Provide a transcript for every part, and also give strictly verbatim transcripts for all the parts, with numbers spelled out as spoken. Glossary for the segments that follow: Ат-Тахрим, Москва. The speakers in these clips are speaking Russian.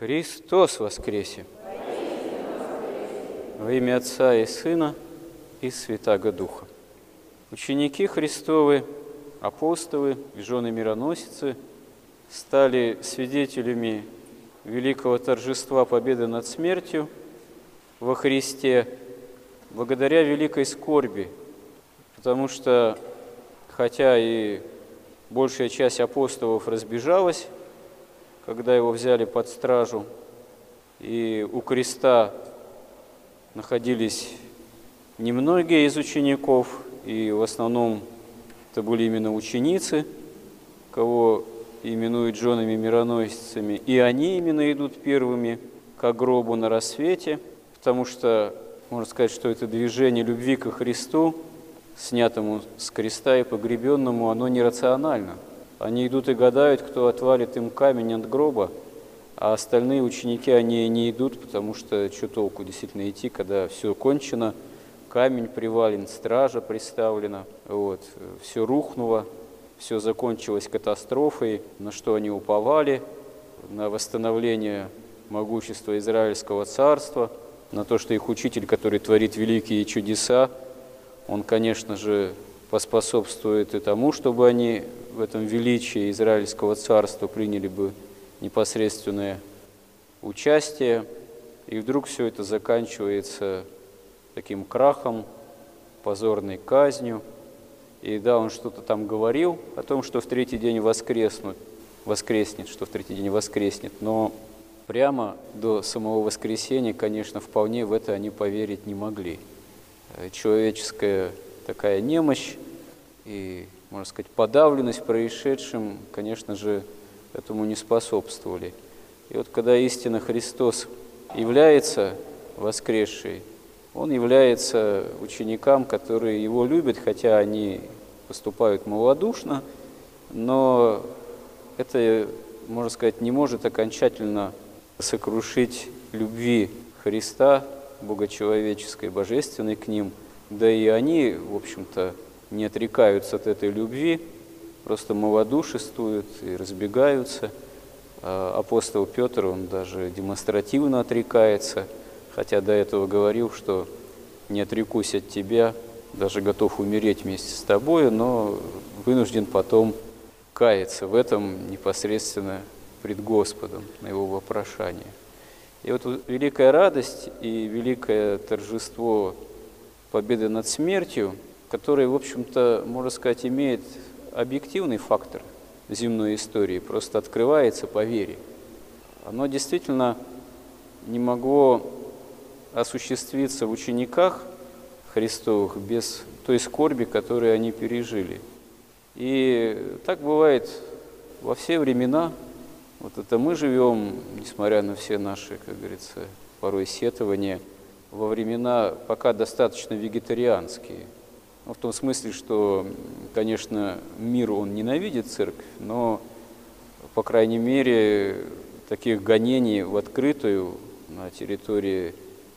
Христос воскресе! Во имя Отца и Сына и Святаго Духа. Ученики Христовы, апостолы и жены-мироносицы стали свидетелями великого торжества победы над смертью во Христе благодаря великой скорби, потому что, хотя и большая часть апостолов разбежалась, когда его взяли под стражу, и у креста находились немногие из учеников, и в основном это были именно ученицы, кого именуют женами-мироносицами, и они именно идут первыми к гробу на рассвете, потому что, можно сказать, что это движение любви ко Христу, снятому с креста и погребенному, оно нерационально. Они идут и гадают, кто отвалит им камень от гроба, а остальные ученики, они не идут, потому что что толку действительно идти, когда все кончено, камень привален, стража приставлена, вот, все рухнуло, все закончилось катастрофой, на что они уповали, на восстановление могущества Израильского царства, на то, что их учитель, который творит великие чудеса, он, конечно же, поспособствует и тому, чтобы они в этом величии Израильского царства приняли бы непосредственное участие, и вдруг все это заканчивается таким крахом, позорной казнью. И да, он что-то там говорил о том, что в третий день воскреснут, воскреснет, что в третий день воскреснет, но прямо до самого воскресения, конечно, вполне в это они поверить не могли. Человеческая такая немощь и, можно сказать, подавленность происшедшим, конечно же, этому не способствовали. И вот когда истинно Христос является воскресший, Он является ученикам, которые Его любят, хотя они поступают малодушно, но это, можно сказать, не может окончательно сокрушить любви Христа, богочеловеческой, божественной к ним. Да и они, в общем-то, не отрекаются от этой любви, просто малодушествуют и разбегаются. Апостол Петр, он даже демонстративно отрекается, хотя до этого говорил, что не отрекусь от тебя, даже готов умереть вместе с тобою, но вынужден потом каяться в этом непосредственно пред Господом на его вопрошание. И вот великая радость и великое торжество победы над смертью, которое, в общем-то, можно сказать, имеет объективный фактор земной истории, просто открывается по вере. Оно действительно не могло осуществиться в учениках Христовых без той скорби, которую они пережили. И так бывает во все времена. Вот это мы живем, несмотря на все наши, как говорится, порой сетования, во времена пока достаточно вегетарианские. В том смысле, что, конечно, мир, он ненавидит церковь, но, по крайней мере, таких гонений в открытую на территории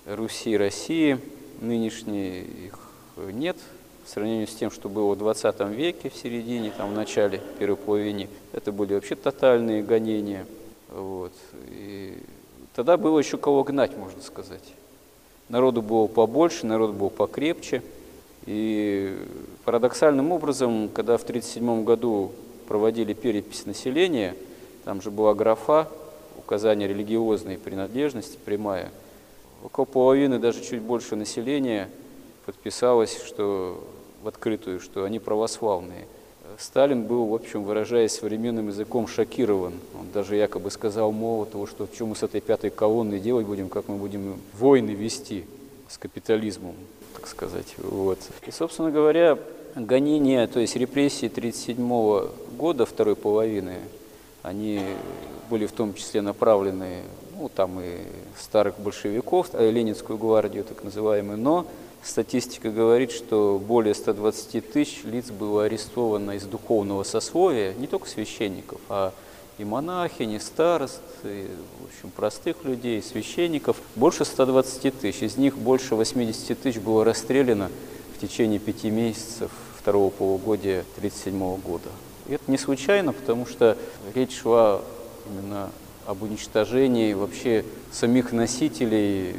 Руси и России нынешней их нет. По сравнению с тем, что было в двадцатом веке, в середине, там, в начале, в первой половине, это были вообще тотальные гонения. Вот. И тогда было еще кого гнать, можно сказать. Народу было побольше, народ был покрепче. И парадоксальным образом, когда в тридцать седьмом году проводили перепись населения, там же была графа, указание религиозной принадлежности прямая, около половины, даже чуть больше населения подписалось, что в открытую, что они православные. Сталин был, в общем, выражаясь современным языком, шокирован. Он даже якобы сказал, мол, того, что что мы с этой пятой колонной делать будем, как мы будем войны вести с капитализмом, так сказать. Вот. И, собственно говоря, гонения, то есть репрессии тридцать седьмого года, второй половины, они были в том числе направлены, ну, там и старых большевиков, а и Ленинскую гвардию, так называемую, но статистика говорит, что более ста двадцати тысяч лиц было арестовано из духовного сословия, не только священников, а и монахинь, и старост, и, в общем, простых людей, и священников. Больше ста двадцати тысяч, из них больше восьмидесяти тысяч было расстреляно в течение пяти месяцев второго полугодия тридцать седьмого года. И это не случайно, потому что речь шла именно об уничтожении вообще самих носителей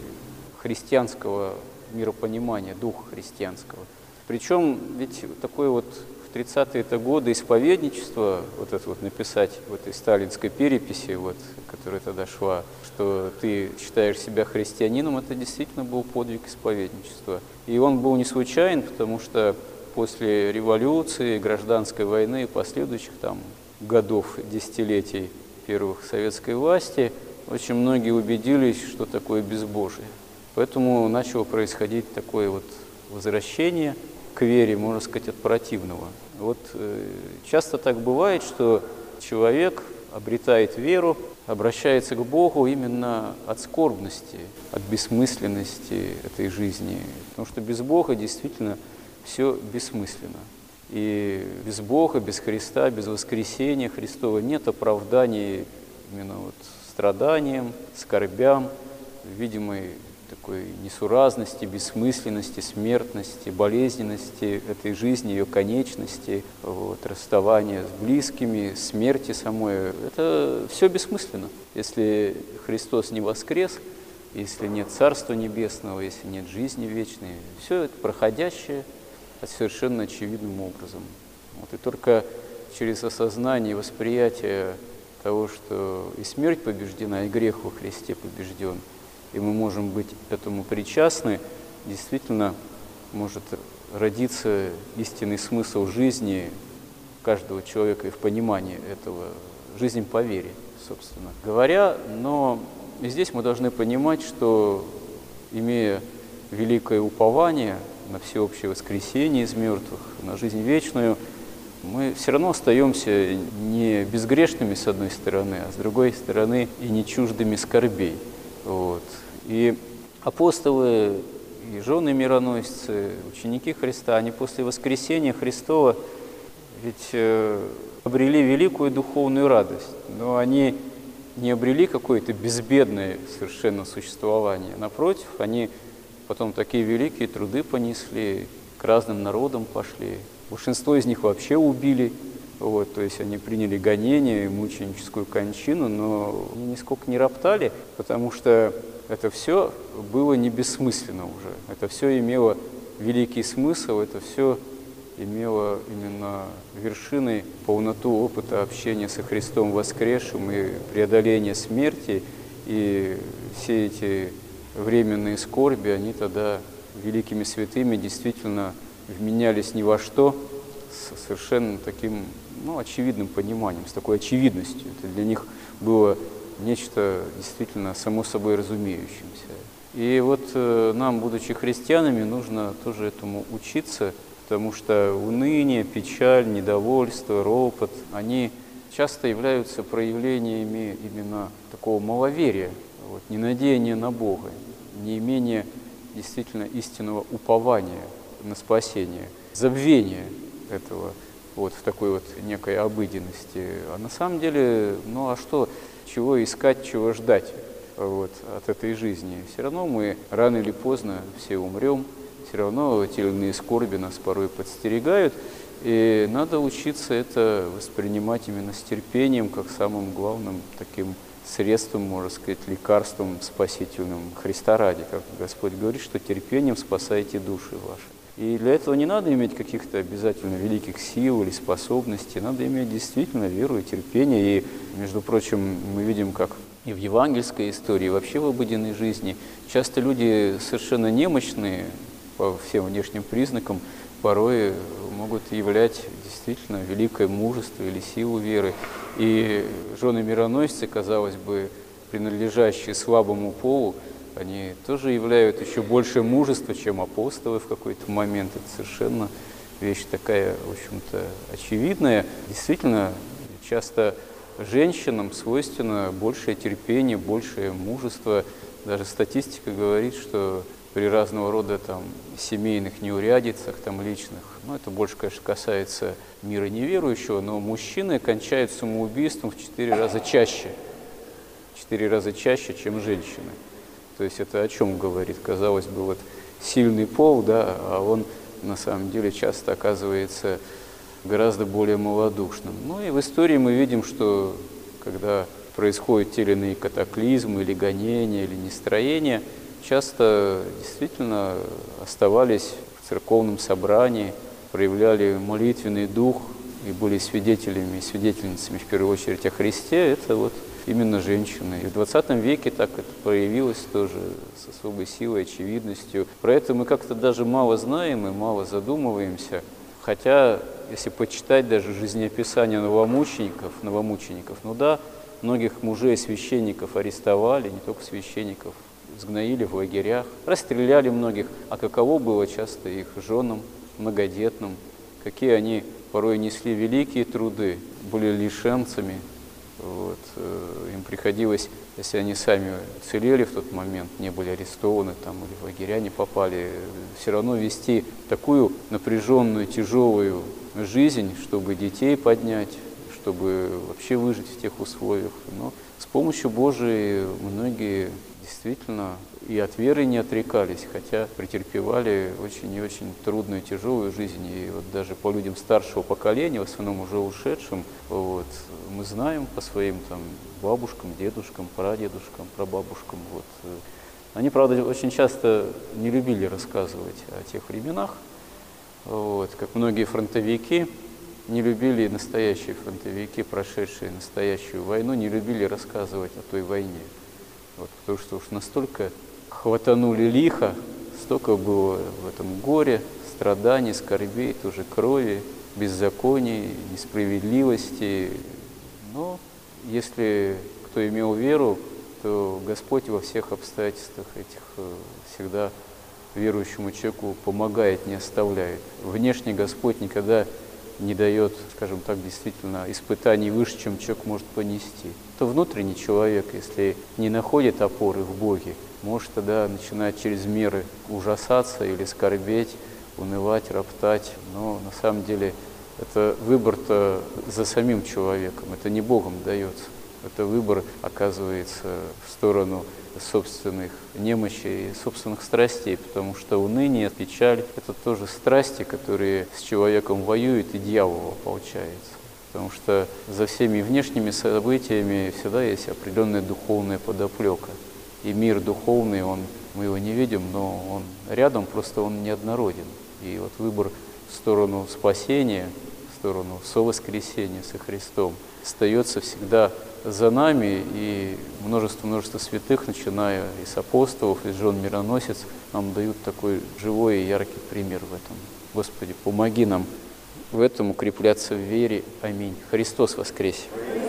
христианского миропонимания, духа христианского. Причем ведь такое вот в тридцатые годы исповедничество, вот это вот написать в этой сталинской переписи, вот, которая тогда шла, что ты считаешь себя христианином, это действительно был подвиг исповедничества. И он был не случайен, потому что после революции, гражданской войны и последующих там годов, десятилетий первых советской власти, очень многие убедились, что такое безбожие. Поэтому начало происходить такое вот возвращение к вере, можно сказать, от противного. Вот э, часто так бывает, что человек обретает веру, обращается к Богу именно от скорбности, от бессмысленности этой жизни. Потому что без Бога действительно все бессмысленно. И без Бога, без Христа, без воскресения Христова нет оправданий именно вот страданиям, скорбям, видимой такой несуразности, бессмысленности, смертности, болезненности этой жизни, ее конечности, вот, расставания с близкими, смерти самой. Это все бессмысленно. Если Христос не воскрес, если нет Царства Небесного, если нет жизни вечной, все это проходящее совершенно очевидным образом. Вот, и только через осознание и восприятие того, что и смерть побеждена, и грех во Христе побежден, и мы можем быть этому причастны, действительно может родиться истинный смысл жизни каждого человека и в понимании этого. Жизнь по вере, собственно говоря. Но и здесь мы должны понимать, что, имея великое упование на всеобщее воскресение из мертвых, на жизнь вечную, мы все равно остаемся не безгрешными, с одной стороны, а с другой стороны и не чуждыми скорбей. Вот. И апостолы, и жены мироносцы, ученики Христа, они после воскресения Христова ведь э, обрели великую духовную радость, но они не обрели какое-то безбедное совершенно существование. Напротив, они потом такие великие труды понесли, к разным народам пошли. Большинство из них вообще убили. Вот, то есть они приняли гонение и мученическую кончину, но нисколько не роптали, потому что это все было не бессмысленно уже. Это все имело великий смысл, это все имело именно вершиной полноту опыта общения со Христом воскресшим и преодоления смерти. И все эти временные скорби, они тогда великими святыми действительно вменялись ни во что, с совершенно таким, ну, очевидным пониманием, с такой очевидностью. Это для них было нечто действительно само собой разумеющимся. И вот э, нам, будучи христианами, нужно тоже этому учиться, потому что уныние, печаль, недовольство, ропот, они часто являются проявлениями именно такого маловерия, вот, ненадеяния на Бога, неимение действительно истинного упования на спасение, забвения этого, вот, в такой вот некой обыденности. А на самом деле, ну а что, чего искать, чего ждать, вот, от этой жизни? Все равно мы рано или поздно все умрем, все равно те или иные скорби нас порой подстерегают, и надо учиться это воспринимать именно с терпением, как самым главным таким средством, можно сказать, лекарством спасительным Христа ради, как Господь говорит, что терпением спасайте души ваши. И для этого не надо иметь каких-то обязательно великих сил или способностей, надо иметь действительно веру и терпение. И, между прочим, мы видим, как и в евангельской истории, и вообще в обыденной жизни, часто люди совершенно немощные по всем внешним признакам порой могут являть действительно великое мужество или силу веры. И жены-мироносицы, казалось бы, принадлежащие слабому полу, они тоже являют еще больше мужества, чем апостолы в какой-то момент. Это совершенно вещь такая, в общем-то, очевидная. Действительно, часто женщинам свойственно большее терпение, большее мужество. Даже статистика говорит, что при разного рода там семейных неурядицах, там личных, ну это больше, конечно, касается мира неверующего, но мужчины кончают самоубийством в четыре раза чаще, четыре раза чаще, чем женщины. То есть это о чем говорит? Казалось бы, вот сильный пол, да, а он на самом деле часто оказывается гораздо более малодушным. Ну и в истории мы видим, что когда происходят те или иные катаклизмы, или гонения, или нестроения, часто действительно оставались в церковном собрании, проявляли молитвенный дух и были свидетелями и свидетельницами, в первую очередь, о Христе. Это вот именно женщины. И в двадцатом веке так это проявилось тоже с особой силой, очевидностью. Про это мы как-то даже мало знаем и мало задумываемся. Хотя, если почитать даже жизнеописание новомучеников, новомучеников, ну да, многих мужей священников арестовали, не только священников, сгноили в лагерях, расстреляли многих. А каково было часто их женам, многодетным, какие они порой несли великие труды, были лишенцами. Вот. Им приходилось, если они сами уцелели в тот момент, не были арестованы там, или в лагеря не попали, все равно вести такую напряженную, тяжелую жизнь, чтобы детей поднять, чтобы вообще выжить в тех условиях. Но с помощью Божией многие действительно и от веры не отрекались, хотя претерпевали очень и очень трудную, тяжелую жизнь. И вот даже по людям старшего поколения, в основном уже ушедшим, вот, мы знаем по своим там, бабушкам, дедушкам, прадедушкам, прабабушкам. Вот. Они, правда, очень часто не любили рассказывать о тех временах, вот, как многие фронтовики. Не любили настоящие фронтовики, прошедшие настоящую войну, не любили рассказывать о той войне. Вот, потому что уж настолько хватанули лихо, столько было в этом горе, страданий, скорбей, тоже крови, беззаконий, несправедливости. Но если кто имел веру, то Господь во всех обстоятельствах этих всегда верующему человеку помогает, не оставляет. Внешне Господь никогда не дает, скажем так, действительно испытаний выше, чем человек может понести. То внутренний человек, если не находит опоры в Боге, может тогда начинать через меры ужасаться или скорбеть, унывать, роптать. Но на самом деле это выбор-то за самим человеком, это не Богом дается. Это выбор оказывается в сторону собственных немощей и собственных страстей, потому что уныние, печаль – это тоже страсти, которые с человеком воюют, и дьявол ополчается. Потому что за всеми внешними событиями всегда есть определенная духовная подоплека. И мир духовный, он, мы его не видим, но он рядом, просто он неоднороден. И вот выбор в сторону спасения, в сторону совоскресения со Христом остается всегда за нами, и множество-множество святых, начиная и с апостолов, и с жен мироносец, нам дают такой живой и яркий пример в этом. Господи, помоги нам в этом укрепляться в вере. Аминь. Христос воскресе!